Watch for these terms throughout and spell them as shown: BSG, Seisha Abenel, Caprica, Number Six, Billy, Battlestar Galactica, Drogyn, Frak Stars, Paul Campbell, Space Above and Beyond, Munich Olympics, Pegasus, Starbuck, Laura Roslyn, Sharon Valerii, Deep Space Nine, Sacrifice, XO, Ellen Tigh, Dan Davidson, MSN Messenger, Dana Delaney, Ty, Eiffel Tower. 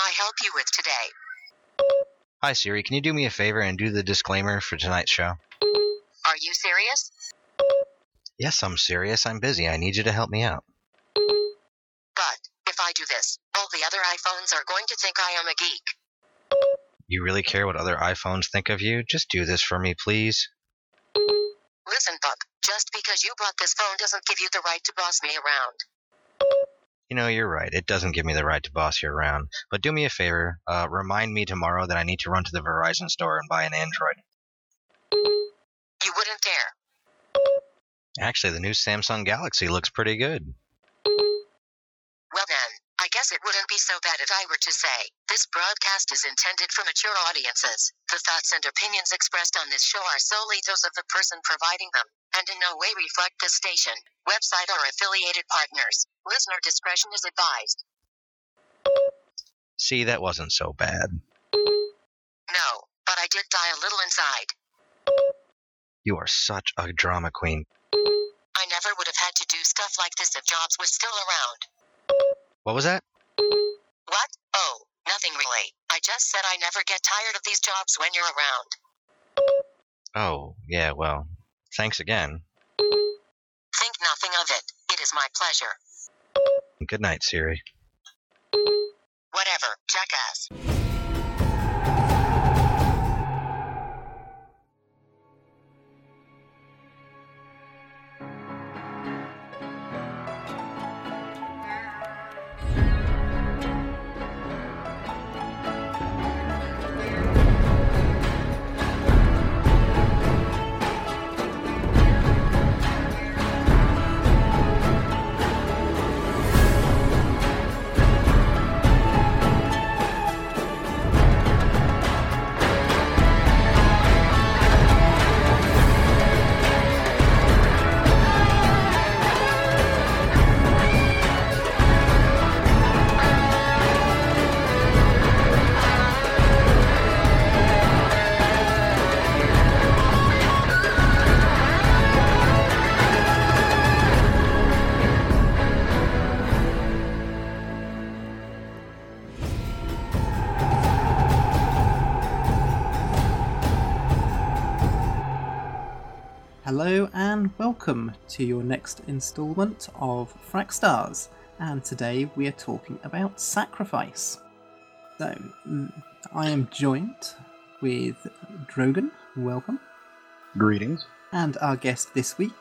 I help you with today? Hi, Siri. Can you do me a favor and do the disclaimer for tonight's show? Are you serious? Yes, I'm serious. I'm busy. I need you to help me out. But if I do this, all the other iPhones are going to think I am a geek. You really care what other iPhones think of you? Just do this for me, please. Listen, Buck, just because you bought this phone doesn't give you the right to boss me around. You know, you're right. It doesn't give me the right to boss you around. But do me a favor. Remind me tomorrow that I need to run to the Verizon store and buy an Android. You wouldn't dare. Actually, the new Samsung Galaxy looks pretty good. Well then, I guess it wouldn't be so bad if I were to say, this broadcast is intended for mature audiences. The thoughts and opinions expressed on this show are solely those of the person providing them, and in no way reflect the station, website, or affiliated partners. Listener discretion is advised. See, that wasn't so bad. No, but I did die a little inside. You are such a drama queen. I never would have had to do stuff like this if Jobs was still around. What was that? What? Oh, nothing really. I just said I never get tired of these jobs when you're around. Oh, yeah, well, thanks again. Think nothing of it. It is my pleasure. Good night, Siri. Whatever, jackass. Hello and welcome to your next instalment of Frak Stars, and today we are talking about Sacrifice. So, I am joined with Drogyn, welcome. Greetings. And our guest this week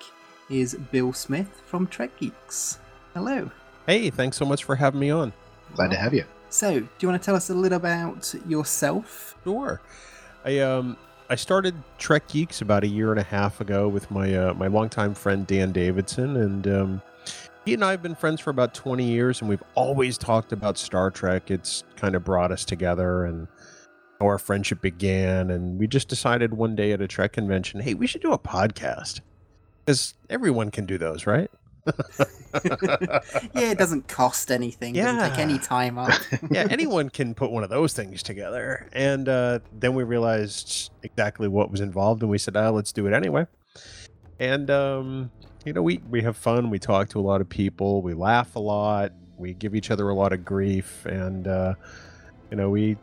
is Bill Smith from Trek Geeks. Hello. Hey, thanks so much for having me on. Glad to have you. So, do you want to tell us a little about yourself? Sure. I started Trek Geeks about 1.5 years ago with my my longtime friend Dan Davidson, and he and I have been friends for about 20 years, and we've always talked about Star Trek. It's kind of brought us together, and how our friendship began, and we just decided one day at a Trek convention, hey, we should do a podcast, because everyone can do those, right? Yeah, it doesn't cost anything. Yeah. Doesn't take any time up. Yeah, anyone can put one of those things together. And then we realized exactly what was involved, and we said, let's do it anyway. And we have fun. We talk to a lot of people. We laugh a lot. We give each other a lot of grief, and we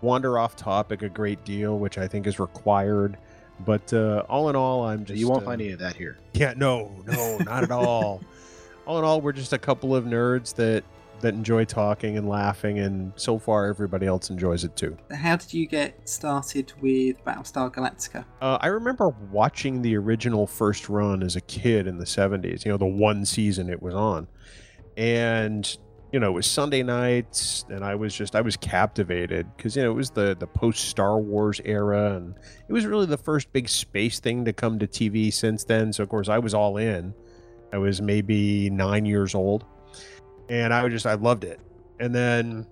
wander off topic a great deal, which I think is required. But all in all, I'm just... You won't find any of that here. Yeah, no, not at all. All in all, we're just a couple of nerds that enjoy talking and laughing, and so far everybody else enjoys it too. How did you get started with Battlestar Galactica? I remember watching the original first run as a kid in the 70s, the one season it was on. And, it was Sunday nights, and I was captivated because, it was the post-Star Wars era, and it was really the first big space thing to come to TV since then. So, of course, I was all in. I was maybe 9 years old, and I loved it. And then,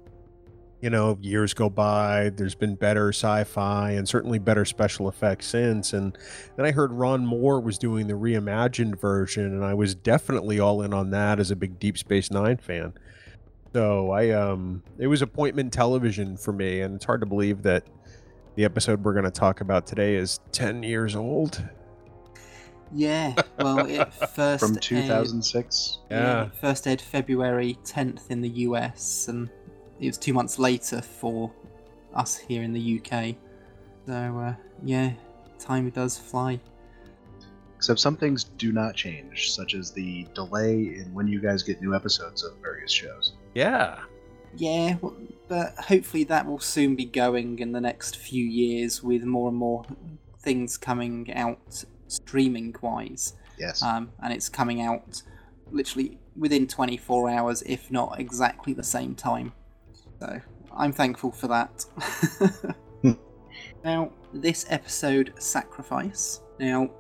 years go by, there's been better sci-fi and certainly better special effects since. And then I heard Ron Moore was doing the reimagined version, and I was definitely all in on that as a big Deep Space Nine fan. So it was appointment television for me, and it's hard to believe that the episode we're going to talk about today is 10 years old. Yeah, well, it first from 2006. Aired February 10th in the US, and it was 2 months later for us here in the UK. So, yeah, time does fly. Except some things do not change, such as the delay in when you guys get new episodes of various shows. Yeah. Yeah, but hopefully that will soon be going in the next few years with more and more things coming out streaming-wise. Yes. And it's coming out literally within 24 hours, if not exactly the same time. So I'm thankful for that. Now, this episode, Sacrifice. Now,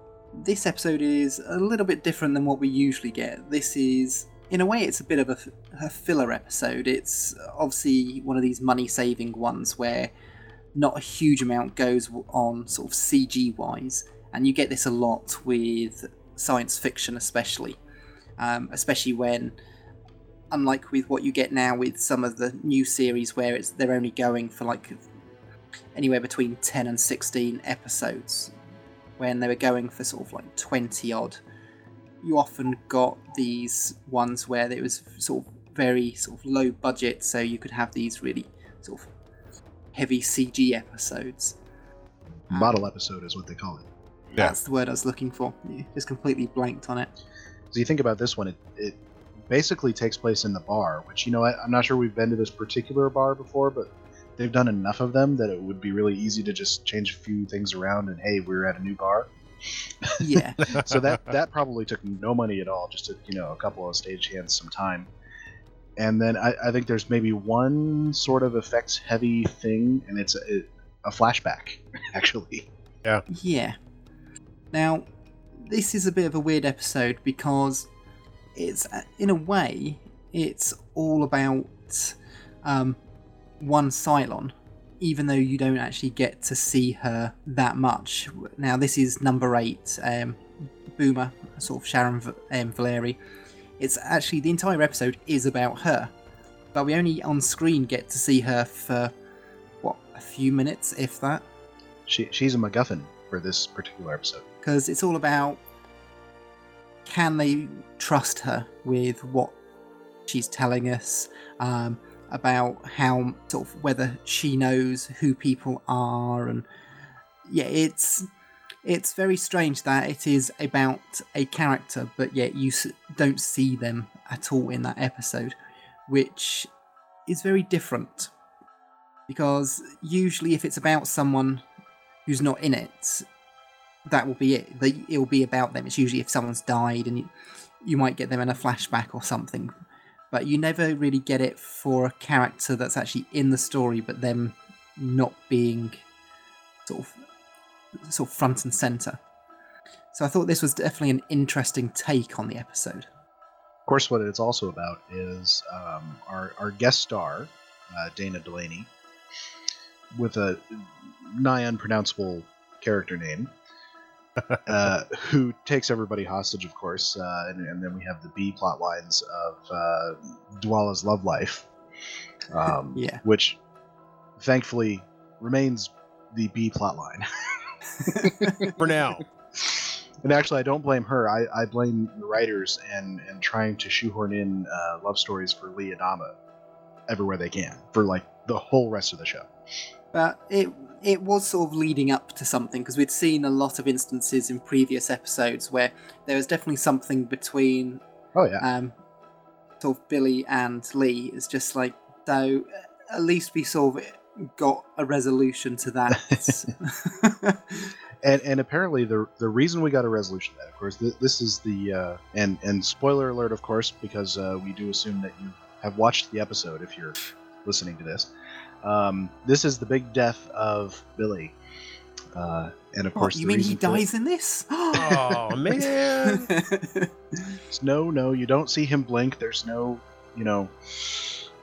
this episode is a little bit different than what we usually get. This is, in a way, it's a bit of a filler episode. It's obviously one of these money-saving ones where not a huge amount goes on sort of CG-wise, and you get this a lot with science fiction especially. Especially when, unlike with what you get now with some of the new series where it's they're only going for like anywhere between 10 and 16 episodes, when they were going for sort of like 20 odd, you often got these ones where it was sort of very sort of low budget, so you could have these really sort of heavy CG episodes. Model episode is what they call it. Yeah. That's the word I was looking for. Yeah, just completely blanked on it. So you think about this one, it basically takes place in the bar, which, you know, I'm not sure we've been to this particular bar before, but they've done enough of them that it would be really easy to just change a few things around and, hey, we're at a new bar. Yeah. So that probably took no money at all, just took, you know, a couple of stagehands some time. And then I think there's maybe one sort of effects-heavy thing, and it's a flashback, actually. Yeah. Yeah. Now, this is a bit of a weird episode because it's, in a way, it's all about one Cylon, even though you don't actually get to see her that much. Now, this is number 8, Boomer, sort of Sharon Valerii. It's actually, the entire episode is about her, but we only on screen get to see her for, what, a few minutes, if that? She's a MacGuffin for this particular episode. Because it's all about, can they trust her with what she's telling us, about how, sort of, whether she knows who people are, and yeah, it's very strange that it is about a character, but yet you don't see them at all in that episode, which is very different, because usually if it's about someone who's not in it, that will be it. It'll be about them. It's usually if someone's died, and you might get them in a flashback or something, but you never really get it for a character that's actually in the story, but them not being sort of front and center. So I thought this was definitely an interesting take on the episode. Of course, what it's also about is our guest star, Dana Delaney, with a nigh unpronounceable character name, who takes everybody hostage, of course, and then we have the B plot lines of Dualla's love life, yeah, which thankfully remains the B plot line for now. And actually, I don't blame her. I blame the writers and trying to shoehorn in love stories for Lee Adama everywhere they can for like the whole rest of the show. But it was sort of leading up to something, because we'd seen a lot of instances in previous episodes where there was definitely something between sort of Billy and Lee. It's just like, so at least we sort of got a resolution to that. And apparently the reason we got a resolution to that, of course, this is the and spoiler alert, of course, because we do assume that you have watched the episode if you're listening to this. This is the big death of Billy, and of course, you mean he dies in this? Oh man! No, you don't see him blink. There's no, you know,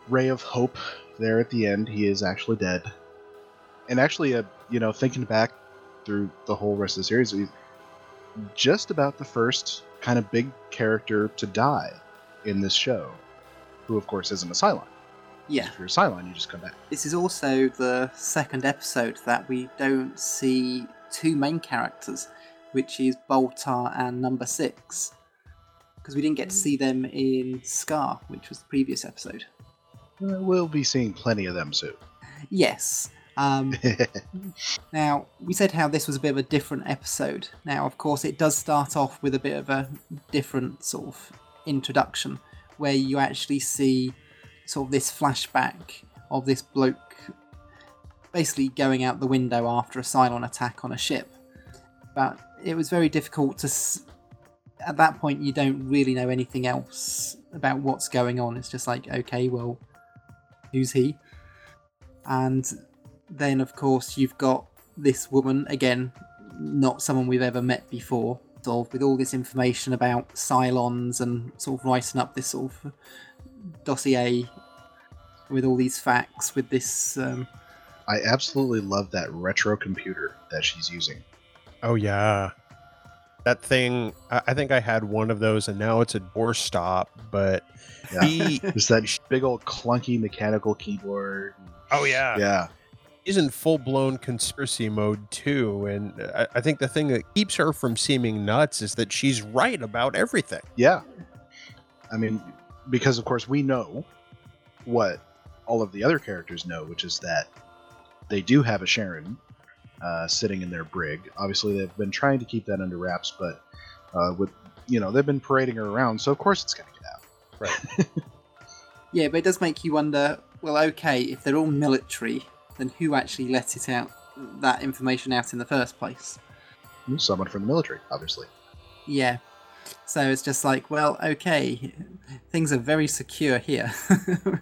ray of hope there at the end. He is actually dead. And actually, you know, thinking back through the whole rest of the series, he's just about the first kind of big character to die in this show, who of course isn't a Cylon. Yeah. If you're a Cylon, you just come back. This is also the second episode that we don't see two main characters, which is Baltar and Number Six, because we didn't get to see them in Scar, which was the previous episode. We'll be seeing plenty of them soon. Yes. Now, we said how this was a bit of a different episode. Now, of course, it does start off with a bit of a different sort of introduction, where you actually see sort of this flashback of this bloke basically going out the window after a Cylon attack on a ship. But it was very difficult to... At that point, you don't really know anything else about what's going on. It's just like, okay, well, who's he? And then, of course, you've got this woman, again, not someone we've ever met before, sort of, with all this information about Cylons and sort of writing up this sort of dossier with all these facts, with this... I absolutely love that retro computer that she's using. Oh, yeah. That thing, I think I had one of those, and now it's a doorstop, but... Yeah. It's that big old clunky mechanical keyboard. Oh, yeah. Yeah. She's in full-blown conspiracy mode, too, and I think the thing that keeps her from seeming nuts is that she's right about everything. Yeah. I mean, because, of course, we know what all of the other characters know, which is that they do have a Sharon... sitting in their brig. Obviously, they've been trying to keep that under wraps, but with they've been parading her around, so of course it's going to get out. Right. Yeah, but it does make you wonder, well, okay, if they're all military, then who actually let it out, that information out in the first place? Someone from the military, obviously. Yeah. So it's just like, well, okay, things are very secure here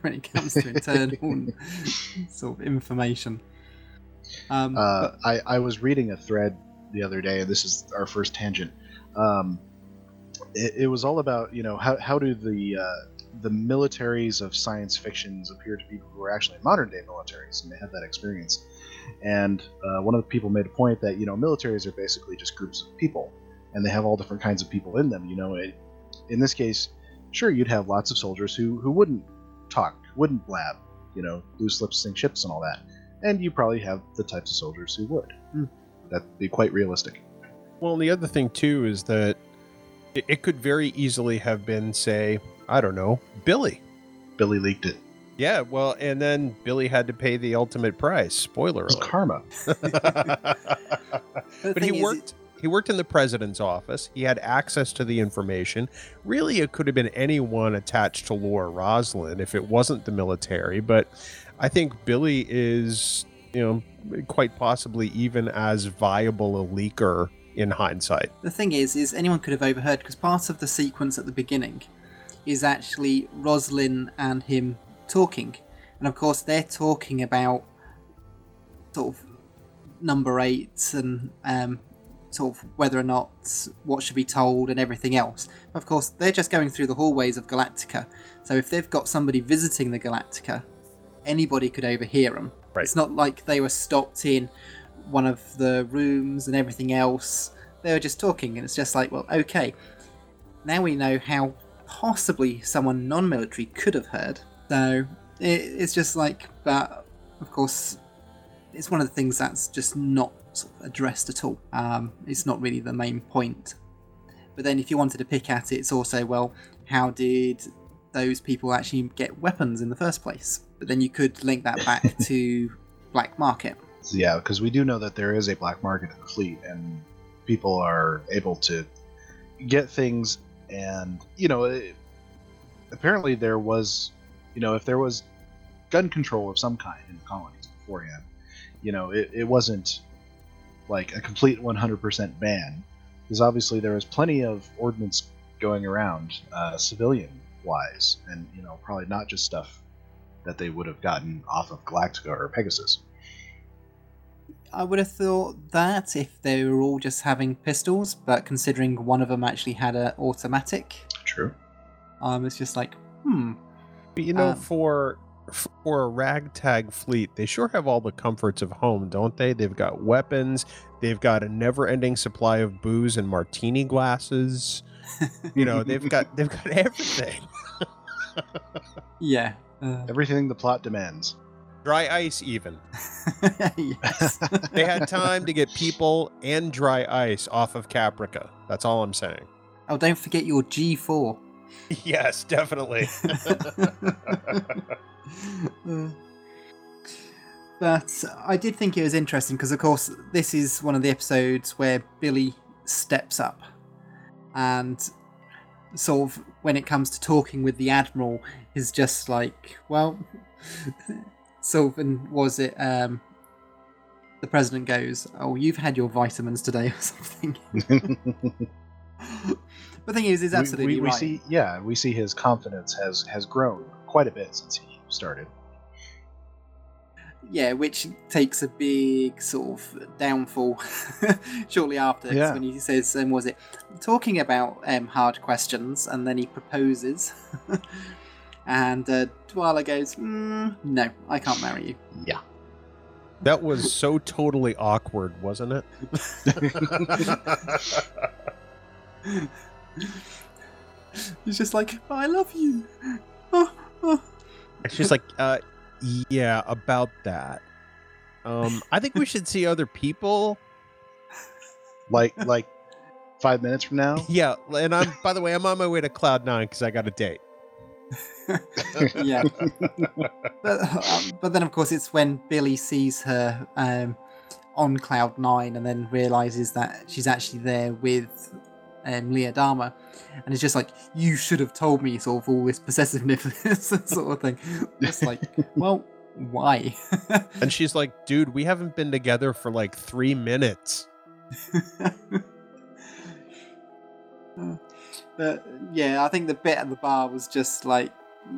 when it comes to internal sort of information. I was reading a thread the other day, and this is our first tangent. It was all about, how do the militaries of science fictions appear to people who are actually modern day militaries, and they have that experience. And one of the people made a point that, militaries are basically just groups of people, and they have all different kinds of people in them. In this case, sure, you'd have lots of soldiers who wouldn't talk, wouldn't blab, loose lips sink ships and all that. And you probably have the types of soldiers who would. That'd be quite realistic. Well, and the other thing, too, is that it could very easily have been, say, I don't know, Billy. Billy leaked it. Yeah, well, and then Billy had to pay the ultimate price. Spoiler alert. It's karma. But he worked in the president's office. He had access to the information. Really, it could have been anyone attached to Laura Roslyn if it wasn't the military, but... I think Billy is, quite possibly even as viable a leaker in hindsight. The thing is anyone could have overheard, because part of the sequence at the beginning is actually Roslyn and him talking. And of course, they're talking about sort of number 8 and sort of whether or not what should be told and everything else. Of course, they're just going through the hallways of Galactica. So if they've got somebody visiting the Galactica... anybody could overhear them. Right. It's not like they were stopped in one of the rooms and everything else. They were just talking, and it's just like, well, okay. Now we know how possibly someone non-military could have heard. So it's just like, but of course, it's one of the things that's just not sort of addressed at all. It's not really the main point. But then if you wanted to pick at it, it's also, well, how did those people actually get weapons in the first place? But then you could link that back to black market. Yeah, because we do know that there is a black market in the fleet, and people are able to get things. And apparently there was, if there was gun control of some kind in the colonies beforehand, it wasn't like a complete 100% ban, because obviously there was plenty of ordnance going around, civilian-wise, and probably not just stuff that they would have gotten off of Galactica or Pegasus. I would have thought that if they were all just having pistols, but considering one of them actually had an automatic. True. It's just like, But for a ragtag fleet, they sure have all the comforts of home, don't they? They've got weapons, they've got a never-ending supply of booze and martini glasses. They've got everything. Yeah. Everything the plot demands. Dry ice, even. Yes. They had time to get people and dry ice off of Caprica. That's all I'm saying. Oh, don't forget your G4. Yes, definitely. But I did think it was interesting because, of course, this is one of the episodes where Billy steps up and sort of, when it comes to talking with the Admiral, is just like, well, sort of, and was it, the President goes, oh, you've had your vitamins today or something. The thing is, he's absolutely we right. We see his confidence has grown quite a bit since he started. Yeah, which takes a big sort of downfall shortly after when he says, was it talking about hard questions, and then he proposes, and Dualla goes, no, I can't marry you. Yeah. That was so totally awkward, wasn't it? He's just like, oh, I love you. She's like, yeah, about that. I think we should see other people. Like 5 minutes from now? Yeah, and I'm on my way to Cloud Nine because I got a date. Yeah. But then, of course, it's when Billy sees her on Cloud Nine and then realizes that she's actually there with Lee Adama. And it's just like, you should have told me, sort of all this possessiveness sort of thing. Just like, well, why? And she's like, dude, we haven't been together for like 3 minutes. But yeah, I think the bit at the bar was just like,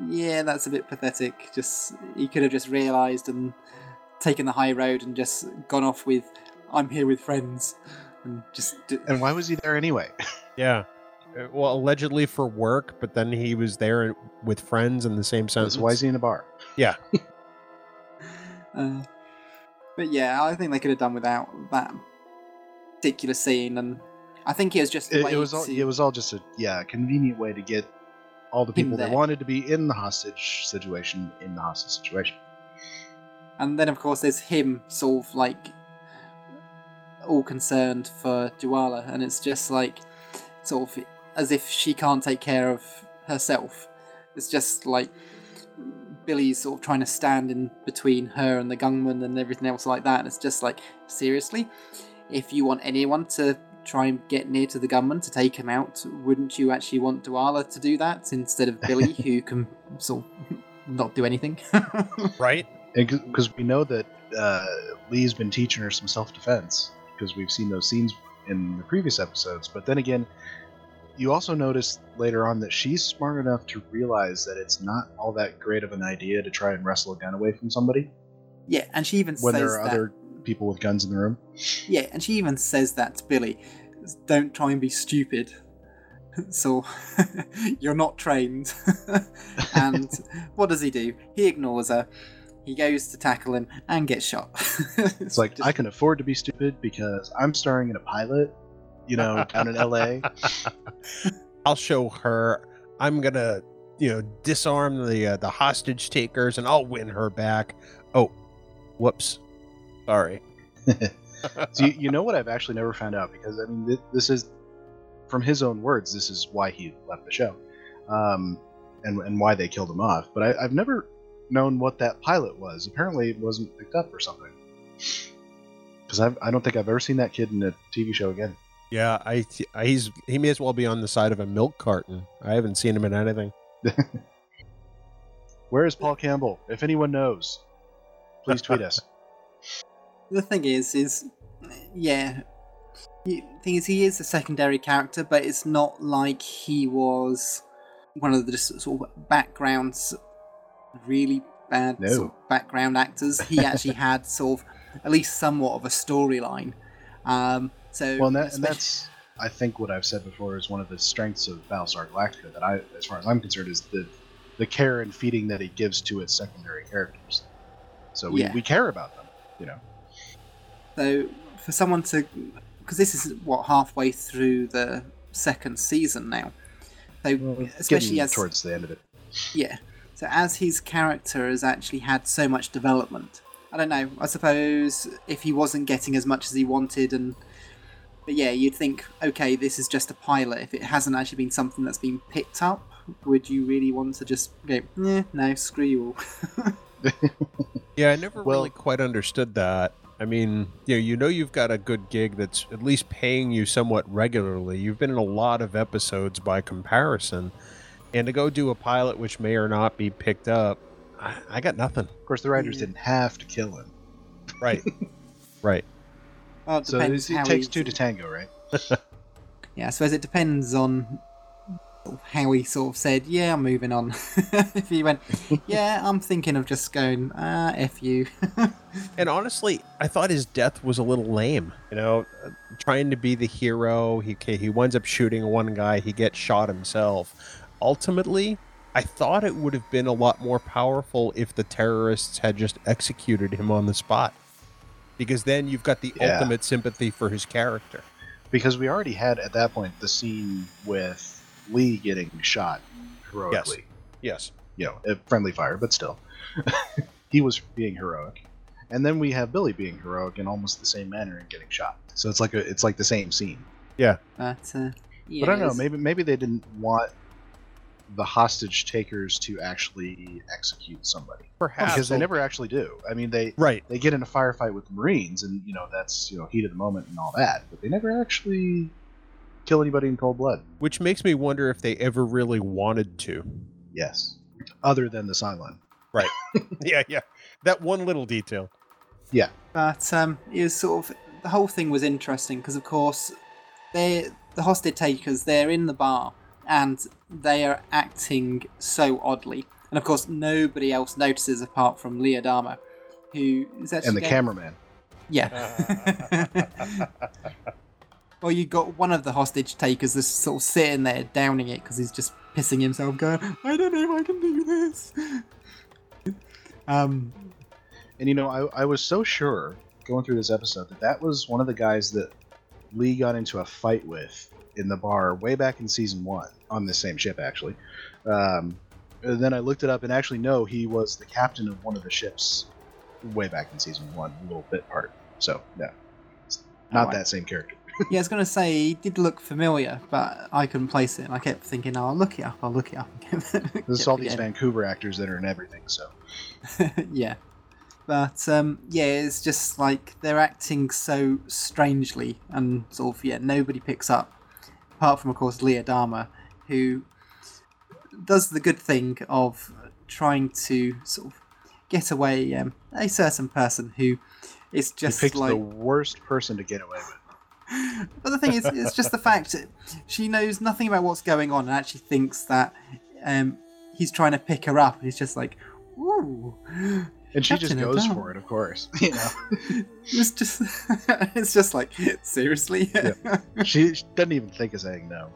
yeah, that's a bit pathetic. Just, he could have just realised and taken the high road and just gone off with, I'm here with friends. And just and why was he there anyway? Yeah. Well, allegedly for work, but then he was there with friends in the same sentence. Why is he in a bar? Yeah. But yeah, I think they could have done without that particular scene, and I think it was just it was all just a convenient way to get all the people that wanted to be in the hostage situation And then, of course, there's him sort of like all concerned for Dualla, and it's just like sort of as if she can't take care of herself. It's just like Billy's sort of trying to stand in between her and the gunman and everything else like that, and it's just like, seriously, if you want anyone to try and get near to the gunman to take him out, wouldn't you actually want Dualla to do that instead of Billy, who can sort of not do anything? Right? Because we know that Lee's been teaching her some self-defense, because we've seen those scenes in the previous episodes. But then again, you also notice later on that she's smart enough to realize that it's not all that great of an idea to try and wrestle a gun away from somebody. Yeah, and she even says that. When there are other people with guns in the room. Yeah, and she even says that to Billy. Don't try and be stupid. So, you're not trained. And what does he do? He ignores her. He goes to tackle him and gets shot. It's like, I can afford to be stupid because I'm starring in a pilot, down in LA. I'll show her. I'm going to, disarm the hostage takers and I'll win her back. Oh, whoops. Sorry. So you know what I've actually never found out, because I mean, this is from his own words. This is why he left the show, and why they killed him off. But I've never known what that pilot was. Apparently, it wasn't picked up or something. Because I don't think I've ever seen that kid in a TV show again. Yeah, he may as well be on the side of a milk carton. I haven't seen him in anything. Where is Paul Campbell? If anyone knows, please tweet us. The thing is he is a secondary character, but it's not like he was one of the just sort of backgrounds, really bad sort of background actors. He actually had sort of at least somewhat of a storyline. That's, I think, what I've said before is one of the strengths of Battlestar Galactica, that I, as far as I'm concerned, is the care and feeding that it gives to its secondary characters. So we care about them, So for someone to, because this is halfway through the second season now. So especially as towards the end of it. Yeah. So as his character has actually had so much development, I don't know. I suppose if he wasn't getting as much as he wanted, but yeah, you'd think, okay, this is just a pilot. If it hasn't actually been something that's been picked up, would you really want to just go, no, screw you all? Yeah, I never really quite understood that. I mean, you've got a good gig that's at least paying you somewhat regularly. You've been in a lot of episodes by comparison. And to go do a pilot which may or not be picked up, I got nothing. Of course, the writers didn't have to kill him. Right. Right. Well, so it takes two to tango, right? Yeah, I suppose it depends on how he sort of said, yeah, I'm moving on. If he went, yeah, I'm thinking of just going, F you. And honestly, I thought his death was a little lame. You know, trying to be the hero, he winds up shooting one guy, he gets shot himself. Ultimately, I thought it would have been a lot more powerful if the terrorists had just executed him on the spot. Because then you've got the ultimate sympathy for his character. Because we already had, at that point, the scene with Lee getting shot heroically. Yes. Friendly fire, but still. He was being heroic. And then we have Billy being heroic in almost the same manner and getting shot. So it's like the same scene. Yeah. But I don't know, maybe they didn't want the hostage takers to actually execute somebody. Perhaps. Because they never actually do. I mean, they get in a firefight with the Marines, and, that's, heat of the moment and all that. But they never actually kill anybody in cold blood. Which makes me wonder if they ever really wanted to. Yes. Other than the Cylon. Right. Yeah. That one little detail. Yeah. But it was sort of... The whole thing was interesting, because, of course, the hostage takers, they're in the bar. And they are acting so oddly. And of course, nobody else notices apart from Lee Adama, who is actually... And the cameraman. Yeah. Well, you got one of the hostage takers that's sort of sitting there downing it because he's just pissing himself going, I don't know if I can do this. And, I was so sure going through this episode that was one of the guys that Lee got into a fight with in the bar way back in season 1 on the same ship, actually. And then I looked it up, and actually, no, he was the captain of one of the ships way back in season 1, a little bit part. So, no, it's not that same character. Yeah, I was going to say, he did look familiar, but I couldn't place it. And I kept thinking, oh, I'll look it up. There's all these Vancouver actors that are in everything, so. Yeah. But, it's just like they're acting so strangely, and sort of, nobody picks up. Apart from, of course, Lee Adama, who does the good thing of trying to sort of get away a certain person who is just he picks like the worst person to get away with. But the thing is, it's just the fact that she knows nothing about what's going on and actually thinks that he's trying to pick her up, and he's just like, ooh. And she just goes for it, of course. You know? It's just like, seriously? Yeah. She doesn't even think of saying no.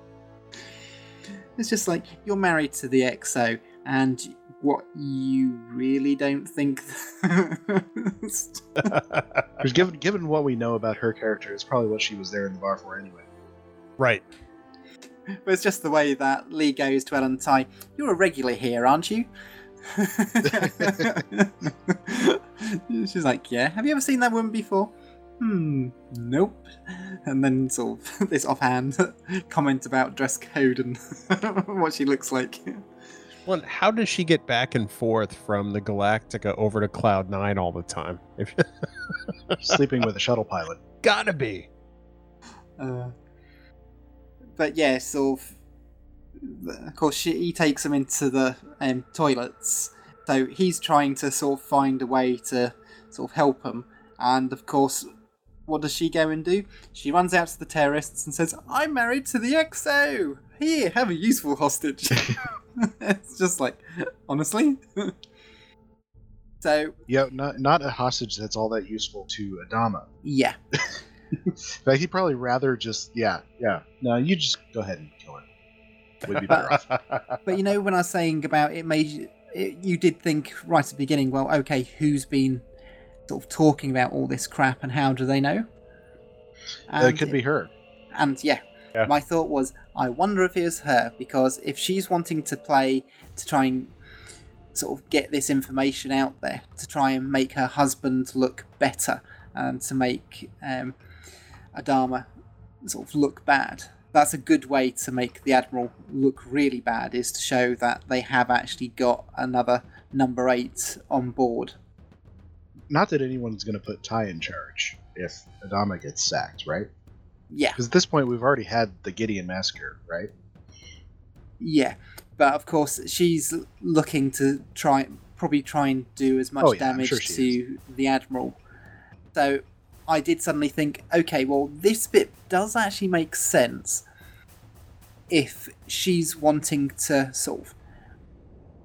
It's just like, you're married to the XO, and what, you really don't think... given what we know about her character, it's probably what she was there in the bar for anyway. Right. But it's just the way that Lee goes to Ellen Tigh, you're a regular here, aren't you? She's like, yeah, have you ever seen that woman before? Nope. And then sort of this offhand comment about dress code and what she looks like. Well, how does she get back and forth from the Galactica over to Cloud Nine all the time? Sleeping with a shuttle pilot. Gotta be. But yeah, sort of. Of course, he takes him into the toilets, so he's trying to sort of find a way to sort of help him. And of course, what does she go and do? She runs out to the terrorists and says, I'm married to the XO! Here, have a useful hostage! It's just like, honestly? So... Yeah, not a hostage that's all that useful to Adama. Yeah. In fact, he'd probably rather just, no, you just go ahead and kill her. Would be better off. But when I was saying about it made you did think right at the beginning, well, okay, who's been sort of talking about all this crap and how do they know? It could be her. And yeah, my thought was, I wonder if it was her, because if she's wanting to play to try and sort of get this information out there, to try and make her husband look better and to make Adama sort of look bad, that's a good way to make the Admiral look really bad, is to show that they have actually got another number 8 on board. Not that anyone's going to put Ty in charge if Adama gets sacked, right? Yeah. Because at this point, we've already had the Gideon massacre, right? Yeah. But of course, she's looking to probably try and do as much damage to the Admiral. So I did suddenly think, okay, well, this bit does actually make sense if she's wanting to sort of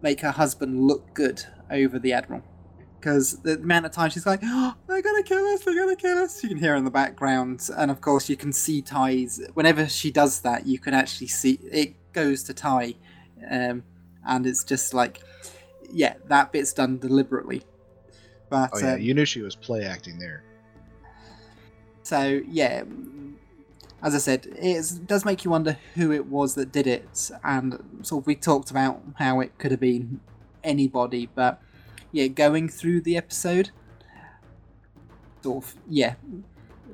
make her husband look good over the Admiral. Because the amount of time she's like, oh, they're going to kill us, they're going to kill us. You can hear in the background. And of course, you can see Ty's. Whenever she does that, you can actually see it goes to Ty. And it's just like, yeah, that bit's done deliberately. But you knew she was play acting there. So, yeah, as I said, it does make you wonder who it was that did it. And sort of we talked about how it could have been anybody, but yeah, going through the episode, sort of, yeah,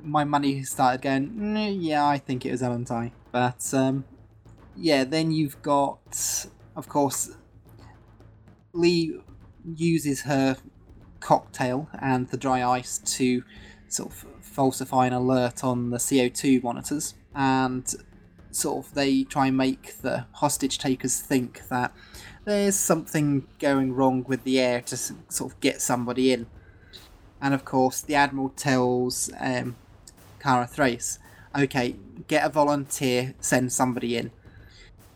my money started going, yeah, I think it was Ellen Tigh. But, yeah, then you've got, of course, Lee uses her cocktail and the dry ice to sort of falsify an alert on the CO2 monitors, and sort of they try and make the hostage takers think that there's something going wrong with the air to sort of get somebody in. And of course, the Admiral tells Kara Thrace, okay, get a volunteer, send somebody in.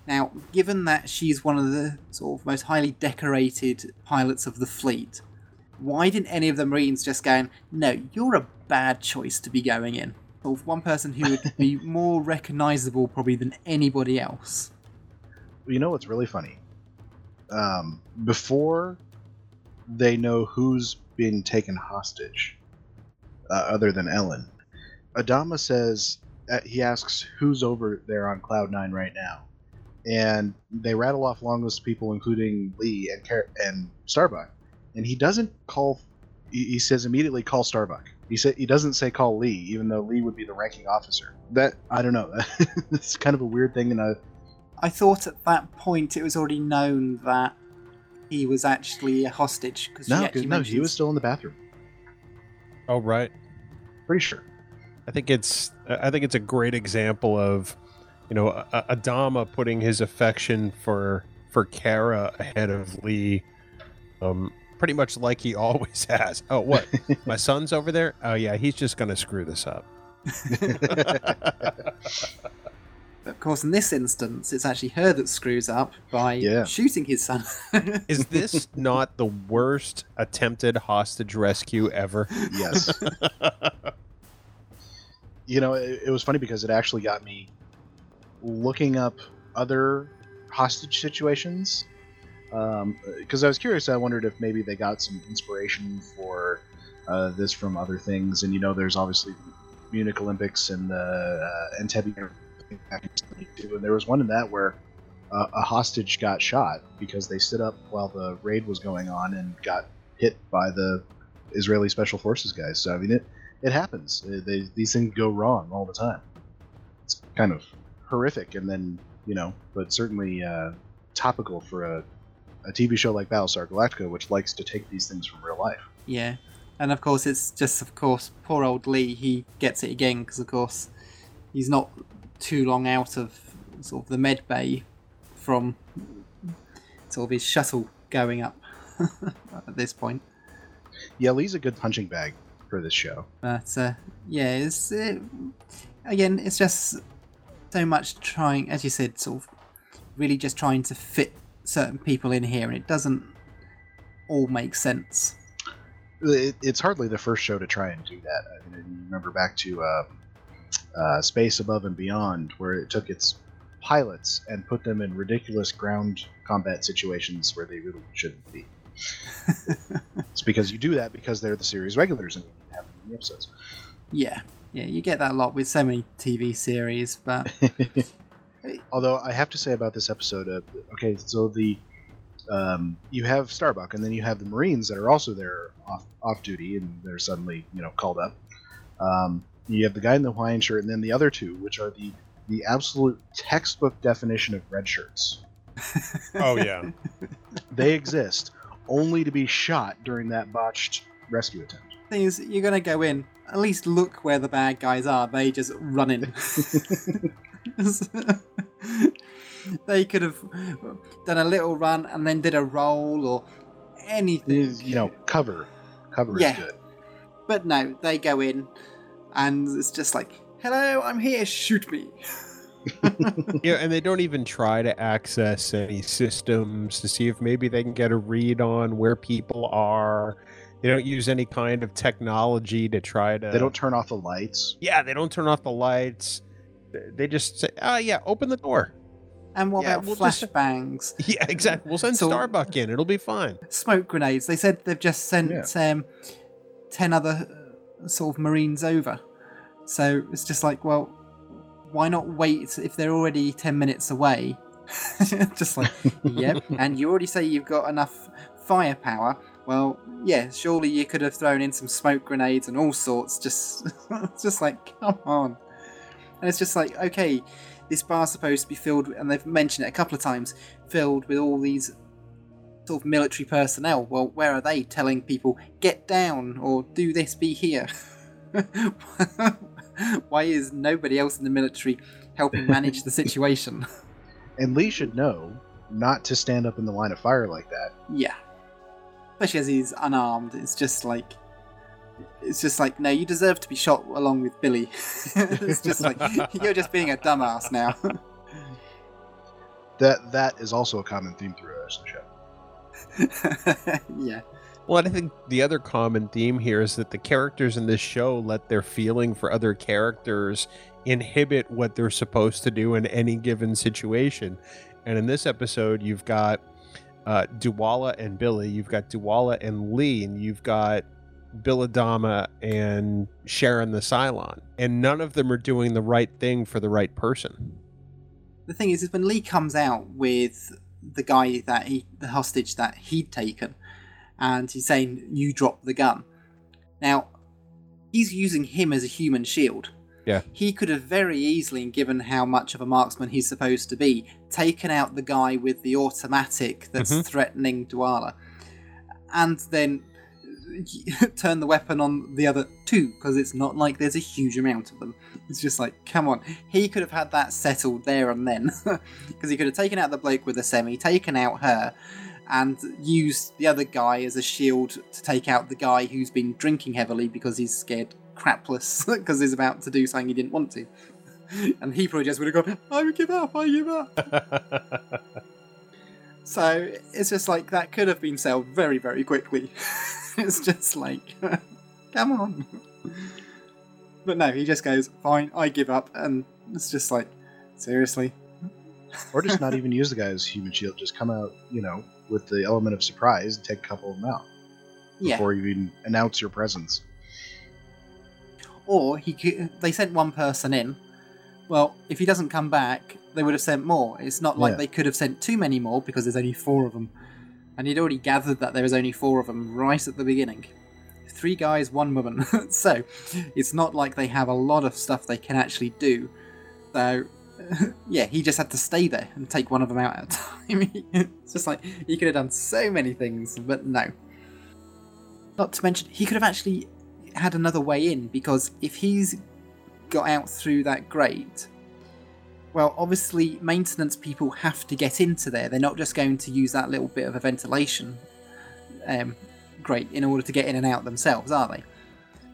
Now, given that she's one of the sort of most highly decorated pilots of the fleet, why didn't any of the Marines just go, no, you're a bad choice to be going in? Sort of one person who would be more recognisable probably than anybody else. You know what's really funny? Before they know who's been taken hostage, other than Ellen, Adama says, he asks who's over there on Cloud Nine right now. And they rattle off long lists of people, including Lee and Starbuck. And he doesn't call, he says immediately call Starbuck. He doesn't say call Lee, even though Lee would be the ranking officer. That, I don't know, it's kind of a weird thing. I thought at that point it was already known that he was actually a hostage. He was still in the bathroom. Oh, right. Pretty sure. I think it's a great example of, you know, Adama putting his affection for Kara ahead of Lee. Pretty much like he always has. Oh, what? My son's over there? Oh, yeah, he's just going to screw this up. Of course, in this instance, it's actually her that screws up by shooting his son. Is this not the worst attempted hostage rescue ever? Yes. You know, it was funny because it actually got me looking up other hostage situations. Because I was curious, I wondered if maybe they got some inspiration for this from other things. And, you know, there's obviously Munich Olympics and the Entebbe back in 1972. And there was one in that where a hostage got shot because they stood up while the raid was going on and got hit by the Israeli Special Forces guys. So, I mean, it happens. These things go wrong all the time. It's kind of horrific and then, you know, but certainly topical for a TV show like Battlestar Galactica, which likes to take these things from real life. Yeah, and of course it's just, of course, poor old Lee, he gets it again because, of course, he's not too long out of sort of the med bay from sort of his shuttle going up at this point. Yeah, Lee's a good punching bag for this show. But, yeah, again, it's just so much trying, as you said, sort of really just trying to fit certain people in here, and it doesn't all make sense. It's hardly the first show to try and do that. I mean, remember back to Space Above and Beyond, where it took its pilots and put them in ridiculous ground combat situations where they really shouldn't be. It's because you do that because they're the series regulars and you have them in the episodes. Yeah, you get that a lot with so many TV series, but... Although I have to say about this episode, so the you have Starbuck, and then you have the Marines that are also there off duty, and they're suddenly, you know, called up. You have the guy in the Hawaiian shirt, and then the other two, which are the the absolute textbook definition of red shirts. Oh, yeah. They exist only to be shot during that botched rescue attempt. Thing is, you're going to go in, at least look where the bad guys are. They just run in. They could have done a little run and then did a roll or anything. You know, cover. Cover is good. But no, they go in and it's just like, hello, I'm here, shoot me. Yeah, and they don't even try to access any systems to see if maybe they can get a read on where people are. They don't use any kind of technology to try to... They don't turn off the lights. Yeah, they don't turn off the lights. They just say, oh, yeah, open the door. And what about flashbangs? Just... Yeah, exactly. We'll send Starbuck in. It'll be fine. Smoke grenades. They said they've just sent 10 other sort of Marines over. So it's just like, well, why not wait if they're already 10 minutes away? Just like, yep. And you already say you've got enough firepower. Well, yeah, surely you could have thrown in some smoke grenades and all sorts. Just, it's just like, come on. And it's just like, okay, this bar's supposed to be filled, and they've mentioned it a couple of times, filled with all these sort of military personnel. Well, where are they telling people, get down, or do this, be here? Why is nobody else in the military helping manage the situation? And Lee should know not to stand up in the line of fire like that. Yeah. Especially as he's unarmed. It's just like, no, you deserve to be shot along with Billy. It's just like, you're just being a dumbass now. That is also a common theme throughout the show. Yeah. Well, I think the other common theme here is that the characters in this show let their feeling for other characters inhibit what they're supposed to do in any given situation. And in this episode, you've got Dualla and Billy, you've got Dualla and Lee, and you've got Bill Adama and Sharon the Cylon. And none of them are doing the right thing for the right person. The thing is when Lee comes out with the guy that the hostage that he'd taken, and he's saying, you drop the gun. Now, he's using him as a human shield. Yeah. He could have very easily, given how much of a marksman he's supposed to be, taken out the guy with the automatic that's threatening Dualla. And then turn the weapon on the other two, because it's not like there's a huge amount of them. It's just like, come on. He could have had that settled there and then, because he could have taken out the bloke with the semi, taken out her, and used the other guy as a shield to take out the guy who's been drinking heavily because he's scared crapless, because he's about to do something he didn't want to. And he probably just would have gone, I give up. So it's just like, that could have been sold very, very quickly. It's just like, come on. But no, he just goes, fine, I give up. And it's just like, seriously? Or just not even use the guy as human shield. Just come out, with the element of surprise and take a couple of them out. Before you even announce your presence. Or they sent one person in. Well, if he doesn't come back, they would have sent more. It's not like they could have sent too many more because there's only four of them. And he'd already gathered that there was only four of them right at the beginning. 3 guys, 1 woman. So it's not like they have a lot of stuff they can actually do. So, he just had to stay there and take one of them out at a time. It's just like, he could have done so many things, but no. Not to mention, he could have actually had another way in, because if he's got out through that grate... Well, obviously, maintenance people have to get into there. They're not just going to use that little bit of a ventilation grate in order to get in and out themselves, are they?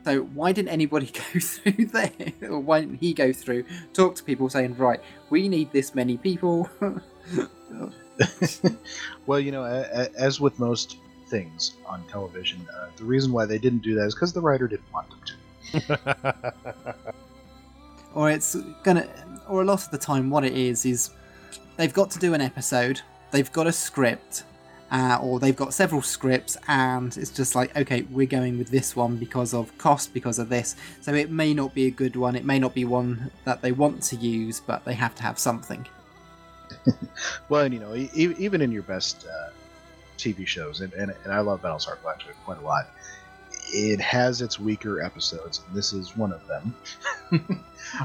So why didn't anybody go through there? Or why didn't he go through, talk to people saying, right, we need this many people? Well, as with most things on television, the reason why they didn't do that is because the writer didn't want them to. Or a lot of the time what it is they've got to do an episode, they've got a script, or they've got several scripts, and it's just like, okay, we're going with this one because of cost, because of this. So it may not be a good one, it may not be one that they want to use, but they have to have something. Well, and even in your best TV shows, and I love Battlestar Galactica quite a lot, it has its weaker episodes, and this is one of them.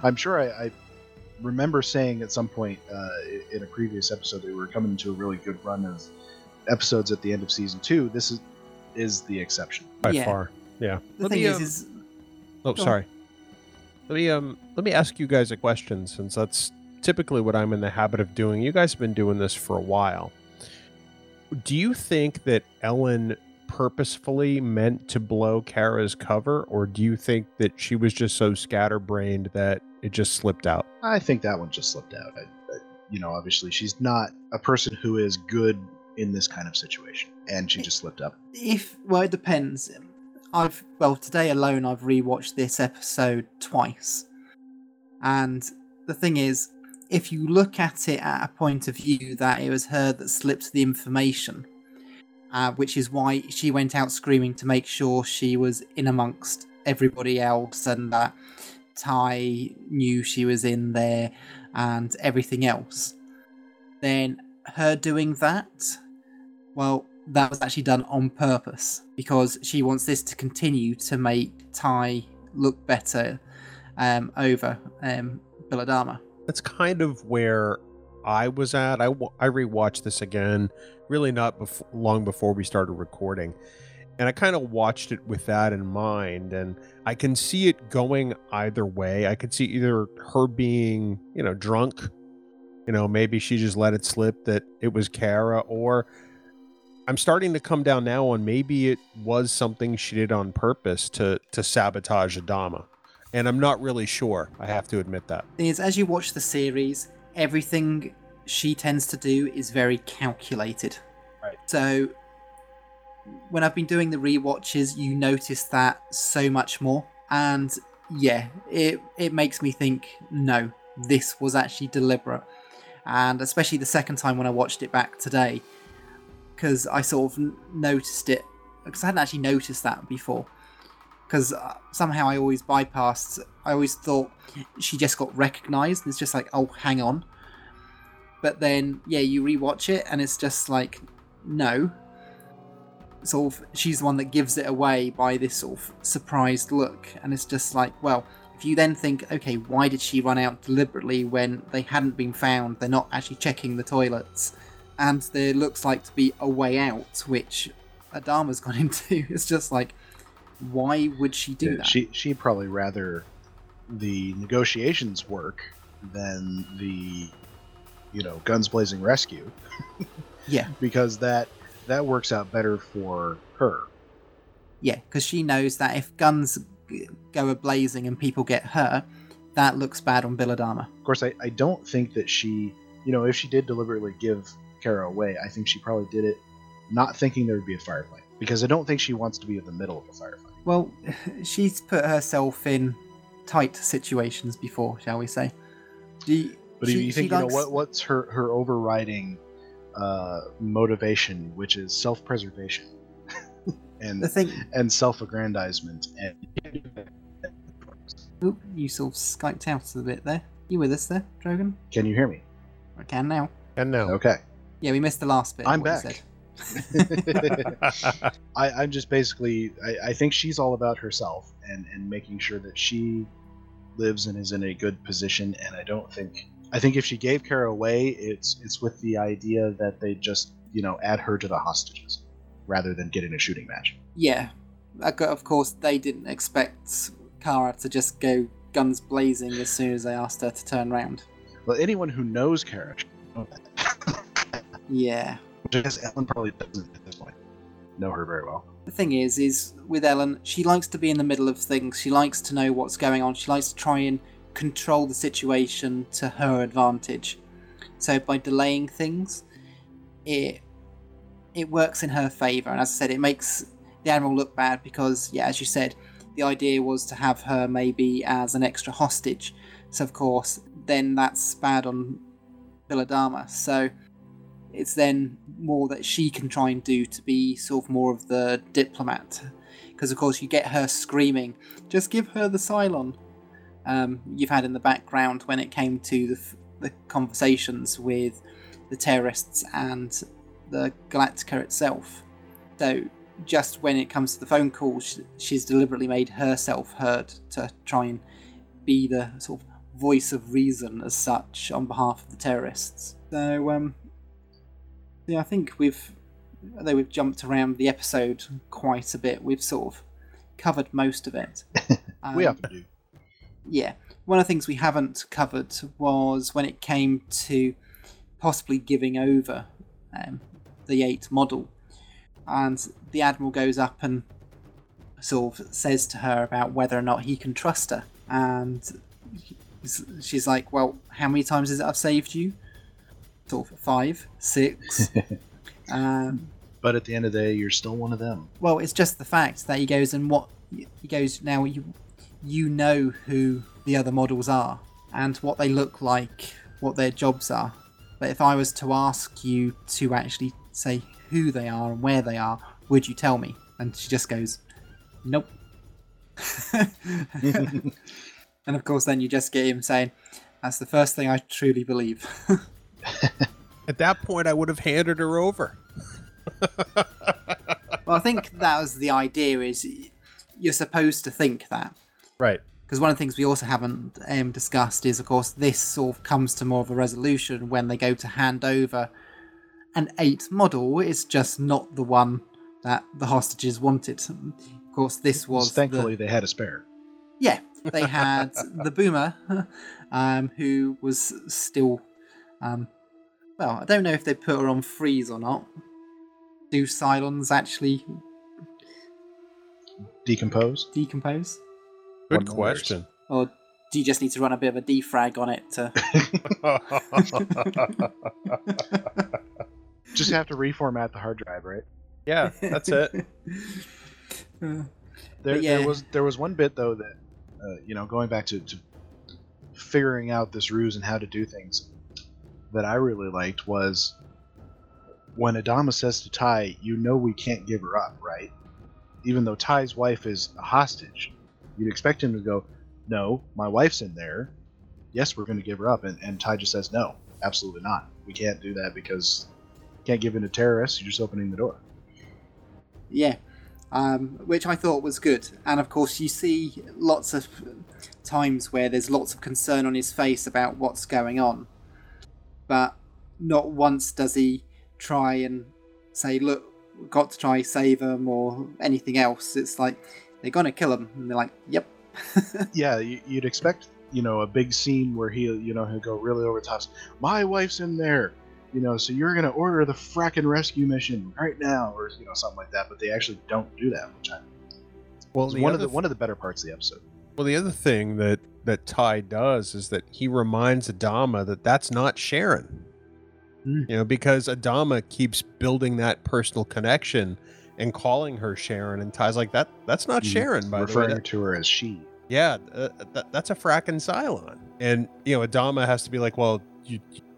I'm sure I remember saying at some point in a previous episode that we were coming to a really good run of episodes at the end of season 2. This is the exception by far. Yeah. Let me ask you guys a question, since that's typically what I'm in the habit of doing. You guys have been doing this for a while. Do you think that Ellen purposefully meant to blow Kara's cover, or do you think that she was just so scatterbrained that it just slipped out? I think that one just slipped out. Obviously she's not a person who is good in this kind of situation, and she just slipped up. It depends. Today alone, I've rewatched this episode twice, and the thing is, if you look at it at a point of view that it was her that slipped the information, which is why she went out screaming to make sure she was in amongst everybody else, and that Ty knew she was in there and everything else, then her doing that, that was actually done on purpose, because she wants this to continue to make Ty look better over Bill Adama. That's kind of where I was at. I rewatched this again, really not long before we started recording. And I kind of watched it with that in mind, and I can see it going either way. I could see either her being, drunk, maybe she just let it slip that it was Kara, or I'm starting to come down now on maybe it was something she did on purpose to sabotage Adama. And I'm not really sure. I have to admit that. As you watch the series, everything she tends to do is very calculated. Right. So when I've been doing the rewatches, you notice that so much more. And yeah, it makes me think, no, this was actually deliberate. And especially the second time when I watched it back today, because I sort of noticed it, because I hadn't actually noticed that before. Because somehow I always thought she just got recognised, and it's just like, oh, hang on. But then, yeah, you rewatch it, and it's just like, no. Sort of, she's the one that gives it away by this sort of surprised look, and it's just like, well, if you then think, okay, why did she run out deliberately when they hadn't been found, they're not actually checking the toilets, and there looks like to be a way out, which Adama's gone into. It's just like, why would she do that? She'd probably rather the negotiations work than the, guns blazing rescue. Yeah. Because that works out better for her. Yeah, because she knows that if guns go a-blazing and people get hurt, that looks bad on Bill Adama. Of course, I don't think that she, if she did deliberately give Kara away, I think she probably did it not thinking there would be a firefight. Because I don't think she wants to be in the middle of a firefight. Well, she's put herself in tight situations before, shall we say. What's her overriding motivation, which is self-preservation and self-aggrandizement. And Oop, you sort of Skyped out a bit there. You with us there, Drogyn? Can you hear me? I can now. Okay. Yeah, we missed the last bit. I'm back. I'm just basically I think she's all about herself and making sure that she lives and is in a good position, and I think if she gave Kara away, it's with the idea that they just add her to the hostages rather than get in a shooting match. Yeah, of course they didn't expect Kara to just go guns blazing as soon as they asked her to turn around. Well, anyone who knows Kara knows that. Yeah. Which I guess Ellen probably doesn't at this point know her very well. The thing is with Ellen, she likes to be in the middle of things. She likes to know what's going on. She likes to try and control the situation to her advantage. So by delaying things, it works in her favour. And as I said, it makes the Admiral look bad because, yeah, as you said, the idea was to have her maybe as an extra hostage. So, of course, then that's bad on Bill Adama. So it's then more that she can try and do to be sort of more of the diplomat. Because, of course, you get her screaming, just give her the Cylon you've had in the background when it came to the conversations with the terrorists and the Galactica itself. So just when it comes to the phone calls, she's deliberately made herself heard to try and be the sort of voice of reason as such on behalf of the terrorists. So, yeah, I think we've, although we've jumped around the episode quite a bit, we've sort of covered most of it. We have to do. Yeah. One of the things we haven't covered was when it came to possibly giving over the 8 model. And the Admiral goes up and sort of says to her about whether or not he can trust her. And she's like, well, how many times is it I've saved you? Sort of 5, 6. But at the end of the day, you're still one of them. Well, it's just the fact that he goes and now you know who the other models are and what they look like, what their jobs are. But if I was to ask you to actually say who they are and where they are, would you tell me? And she just goes, nope. And of course, then you just get him saying, that's the first thing I truly believe. At that point, I would have handed her over. Well, I think that was the idea, is you're supposed to think that. Right. Because one of the things we also haven't discussed is, of course, this sort of comes to more of a resolution when they go to hand over an 8 model. It's just not the one that the hostages wanted. Of course, this was... Thankfully, they had a spare. Yeah. They had the Boomer, who was still... well, I don't know if they put her on freeze or not. Do Cylons actually... Decompose? Good question. Or do you just need to run a bit of a defrag on it? Just have to reformat the hard drive, right? Yeah, that's it. There was one bit though that going back to figuring out this ruse and how to do things that I really liked was when Adama says to Ty, we can't give her up, right? Even though Ty's wife is a hostage. You'd expect him to go, no, my wife's in there. Yes, we're going to give her up. And Ty just says, no, absolutely not. We can't do that because you can't give in to terrorists. You're just opening the door. Yeah, which I thought was good. And, of course, you see lots of times where there's lots of concern on his face about what's going on. But not once does he try and say, look, we've got to try save him or anything else. It's like... they're going to kill him. And they're like, yep. Yeah, you'd expect, a big scene where he'll go really over the top. My wife's in there, so you're going to order the fracking rescue mission right now or, something like that. But they actually don't do that, which is one of the better parts of the episode. Well, the other thing that Ty does is that he reminds Adama that that's not Sharon, because Adama keeps building that personal connection and calling her Sharon, and Ty's like, that's not Sharon, by the way. Referring to her as she. Yeah, that's a fracking Cylon. And, Adama has to be like, well,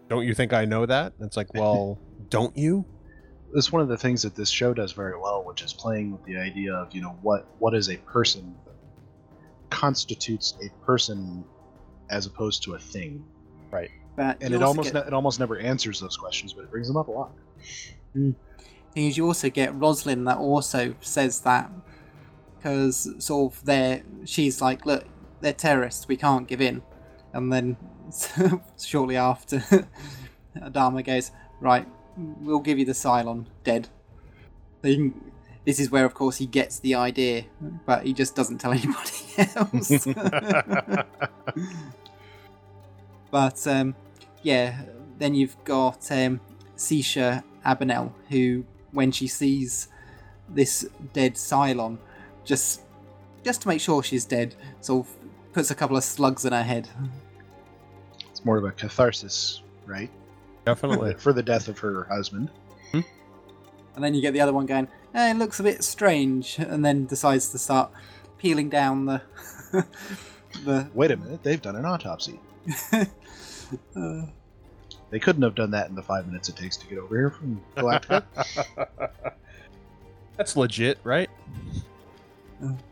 don't you think I know that? And it's like, well, don't you? It's one of the things that this show does very well, which is playing with the idea of, what is a person, constitutes a person as opposed to a thing. Right. And it almost never answers those questions, but it brings them up a lot. Mm. Is you also get Roslyn that also says that, because sort of she's like, look, they're terrorists, we can't give in. And then shortly after, Adama goes, right, we'll give you the Cylon dead. So this is where, of course, he gets the idea, but he just doesn't tell anybody else. But then you've got Seisha Abenel, who, when she sees this dead Cylon, just to make sure she's dead, sort of puts a couple of slugs in her head. It's more of a catharsis, right? Definitely. For the death of her husband. Hmm? And then you get the other one going, it looks a bit strange, and then decides to start peeling down the... Wait a minute, they've done an autopsy. They couldn't have done that in the 5 minutes it takes to get over here from Galactica. That's legit, right?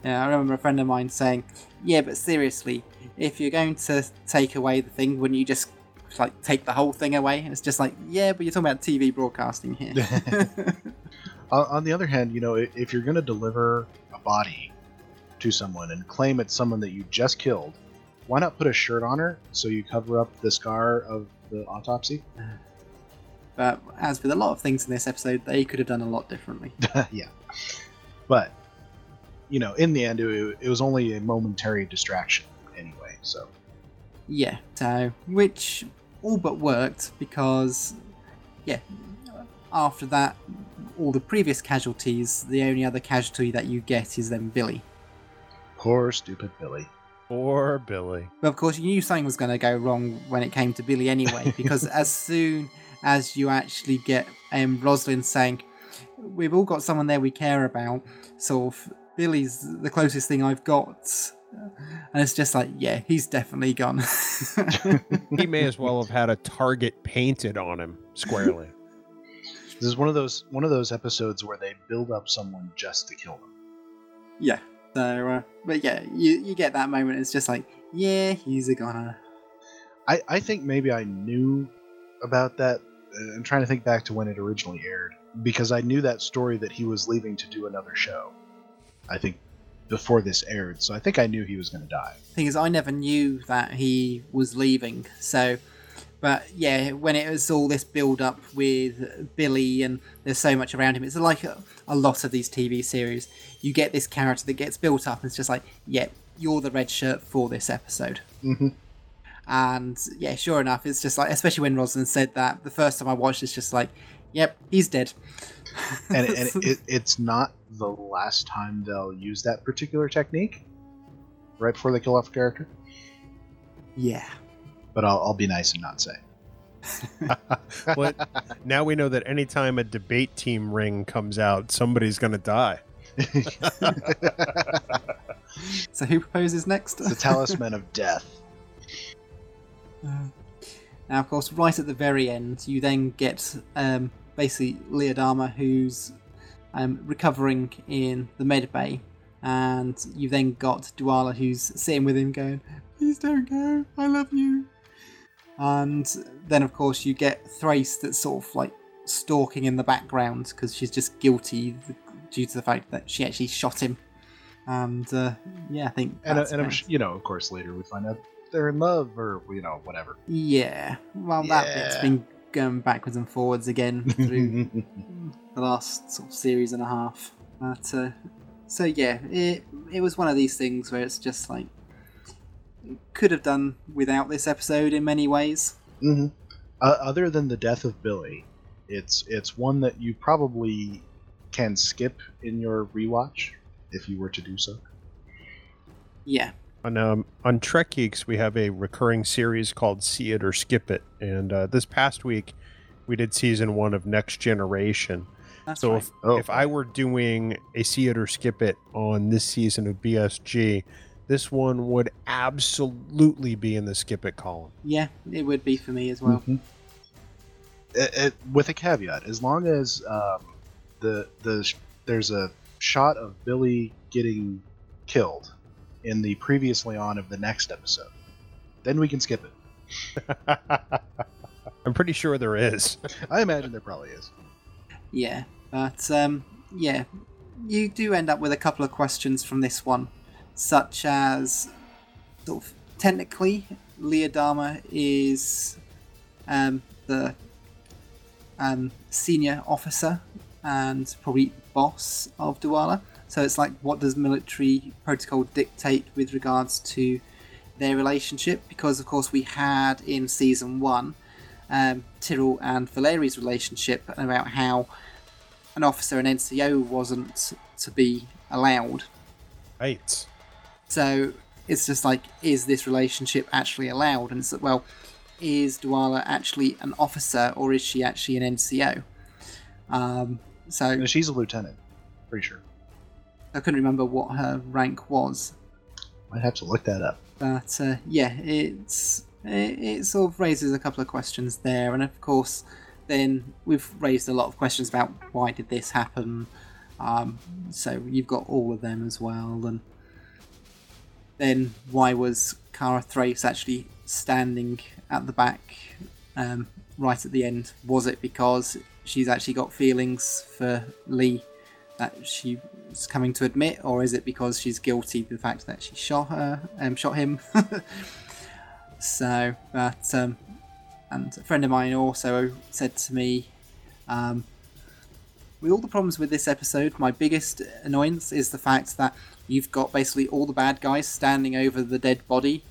Yeah, I remember a friend of mine saying, yeah, but seriously, if you're going to take away the thing, wouldn't you just take the whole thing away? And it's just like, yeah, but you're talking about TV broadcasting here. On the other hand, if you're going to deliver a body to someone and claim it's someone that you just killed, why not put a shirt on her so you cover up the scar of the autopsy? But as with a lot of things in this episode, they could have done a lot differently. Yeah. But, you know, in the end, it was only a momentary distraction anyway, so. Yeah, so, which all but worked because, yeah, after that, all the previous casualties, the only other casualty that you get is then Billy. Poor stupid Billy. Poor Billy. But of course, you knew something was going to go wrong when it came to Billy anyway, because as soon as you actually get Roslyn saying, we've all got someone there we care about, so Billy's the closest thing I've got. And it's just like, yeah, he's definitely gone. He may as well have had a target painted on him squarely. This is one of those episodes where they build up someone just to kill them. Yeah. So, but yeah, you get that moment. It's just like, yeah, he's a goner. I think maybe I knew about that. I'm trying to think back to when it originally aired, because I knew that story that he was leaving to do another show, I think, before this aired. So I think I knew he was going to die. The thing is, I never knew that he was leaving. So, but yeah, when it was all this build up with Billy and there's so much around him, it's like a lot of these TV series. You get this character that gets built up and it's just like, yeah, you're the red shirt for this episode. Mm-hmm. And yeah, sure enough, it's just like, especially when Roslyn said that, the first time I watched it's just like, yep, he's dead. and it's not the last time they'll use that particular technique right before they kill off a character. Yeah. But I'll be nice and not say. Well, now we know that anytime a debate team ring comes out, somebody's going to die. So who proposes next? The Talisman of Death. Now, of course, right at the very end, you then get basically Lee Adama, who's recovering in the med bay, and you've then got Dualla, who's sitting with him going, please don't go, I love you. And then, of course, you get Thrace that's sort of like stalking in the background because she's just guilty due to the fact that she actually shot him. And yeah, I think. And you know, of course, later we find out they're in love or, you know, whatever. Yeah. Well, yeah. That bit's been going backwards and forwards again through the last sort of series and a half. But so yeah, it was one of these things where it's just like, could have done without this episode in many ways. Mm-hmm. Other than the death of Billy, it's one that you probably can skip in your rewatch if you were to do so. Yeah. On Trek Geeks, we have a recurring series called See It or Skip It, and this past week we did season 1 of Next Generation. That's so right. If I were doing a See It or Skip It on this season of BSG, this one would absolutely be in the skip it column. Yeah, it would be for me as well. Mm-hmm. With a caveat, as long as there's a shot of Billy getting killed in the previously on of the next episode, then we can skip it. I'm pretty sure there is. I imagine there probably is. Yeah, but yeah, you do end up with a couple of questions from this one, such as, sort of, technically, Lee Adama is the senior officer and probably boss of Dualla. So it's like, what does military protocol dictate with regards to their relationship? Because, of course, we had in season 1 Tyrrell and Valerii's relationship and about how an officer and NCO wasn't to be allowed. Right. So it's just like, is this relationship actually allowed? And it's like, well, is Dualla actually an officer or is she actually an NCO? So no, she's a lieutenant, pretty sure. I couldn't remember what her rank was. I'd have to look that up. But yeah, it sort of raises a couple of questions there. And of course, then we've raised a lot of questions about why did this happen? So you've got all of them as well. And then why was Kara Thrace actually standing at the back right at the end? Was it because she's actually got feelings for Lee that she's coming to admit, or is it because she's guilty to the fact that she shot him? So, but and a friend of mine also said to me, with all the problems with this episode, my biggest annoyance is the fact that you've got basically all the bad guys standing over the dead body,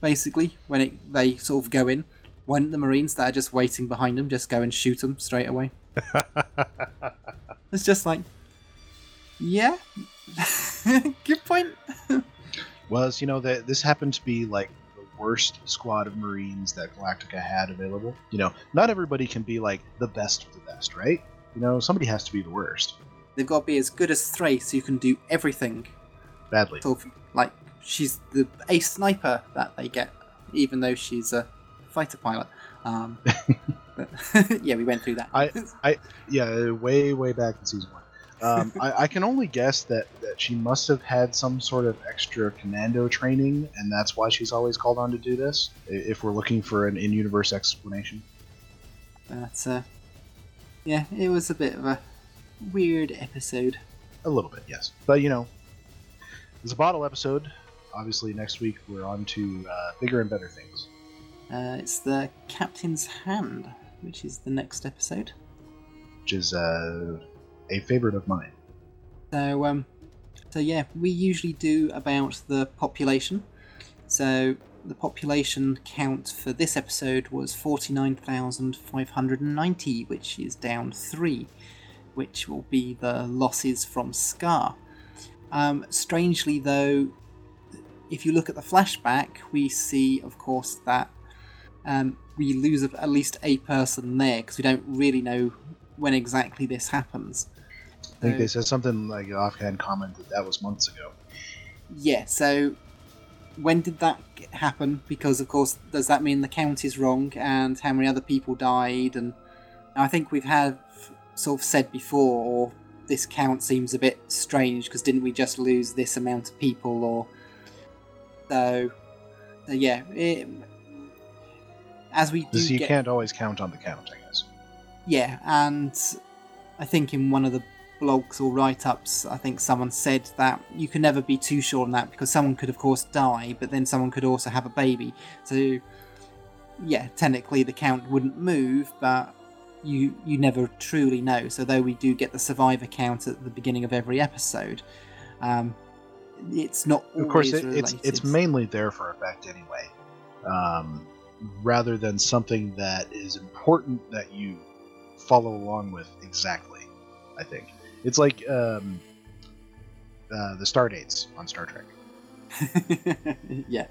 basically, when they sort of go in. When the Marines that are just waiting behind them just go and shoot them straight away. It's just like, yeah, good point. Well, it's, that this happened to be like the worst squad of Marines that Galactica had available. Not everybody can be like the best of the best, right? Somebody has to be the worst. They've got to be as good as Thrace, who can do everything. Badly. Sort of, like, she's the ace sniper that they get, even though she's a fighter pilot. But, yeah, we went through that. Yeah, way back in season 1. I can only guess that she must have had some sort of extra commando training, and that's why she's always called on to do this, if we're looking for an in-universe explanation. But, yeah, it was a bit of a weird episode. A little bit, yes. But, it's a bottle episode. Obviously, next week we're on to bigger and better things. It's the Captain's Hand, which is the next episode. Which is a favourite of mine. So, yeah, we usually do about the population. So, the population count for this episode was 49,590, which is down 3, which will be the losses from Scar. Strangely, though, if you look at the flashback, we see, of course, that we lose at least a person there, because we don't really know when exactly this happens. I think they said something like an offhand comment that was months ago. Yeah, so when did that happen? Because, of course, does that mean the count is wrong and how many other people died? And I think we've had sort of said before, or this count seems a bit strange because didn't we just lose this amount of people? Or so yeah, as we do, you can't always count on the count, I guess. Yeah, and I think in one of the blogs or write-ups, I think someone said that you can never be too sure on that, because someone could of course die, but then someone could also have a baby. So yeah, technically the count wouldn't move, but you never truly know. So though we do get the survivor count at the beginning of every episode, it's not always, of course, it's mainly there for effect anyway, rather than something that is important that you follow along with exactly. I think it's like the star dates on Star Trek. Yeah.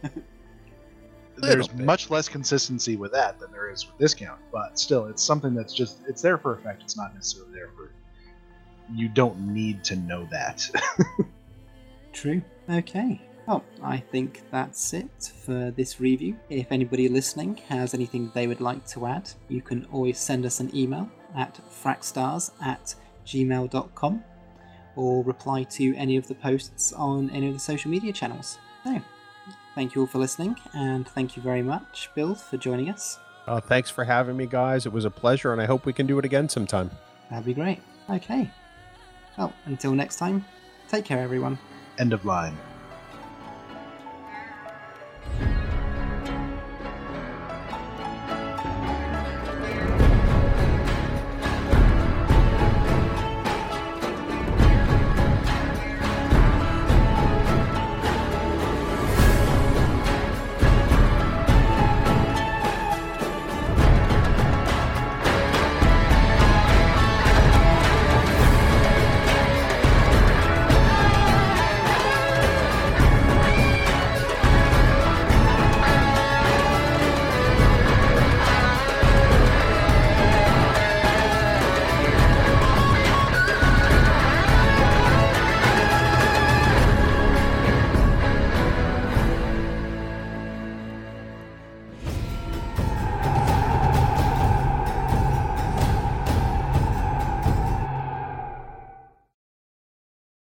There's much less consistency with that than there is with this count, but still, it's something that's just, it's there for effect. It's not necessarily there for, you don't need to know that. True. Okay. Well, I think that's it for this review. If anybody listening has anything they would like to add, you can always send us an email at frakstars@gmail.com, or reply to any of the posts on any of the social media channels. So, thank you all for listening, and thank you very much, Bill, for joining us. Thanks for having me, guys. It was a pleasure, and I hope we can do it again sometime. That'd be great. Okay. Well, until next time, take care, everyone. End of line.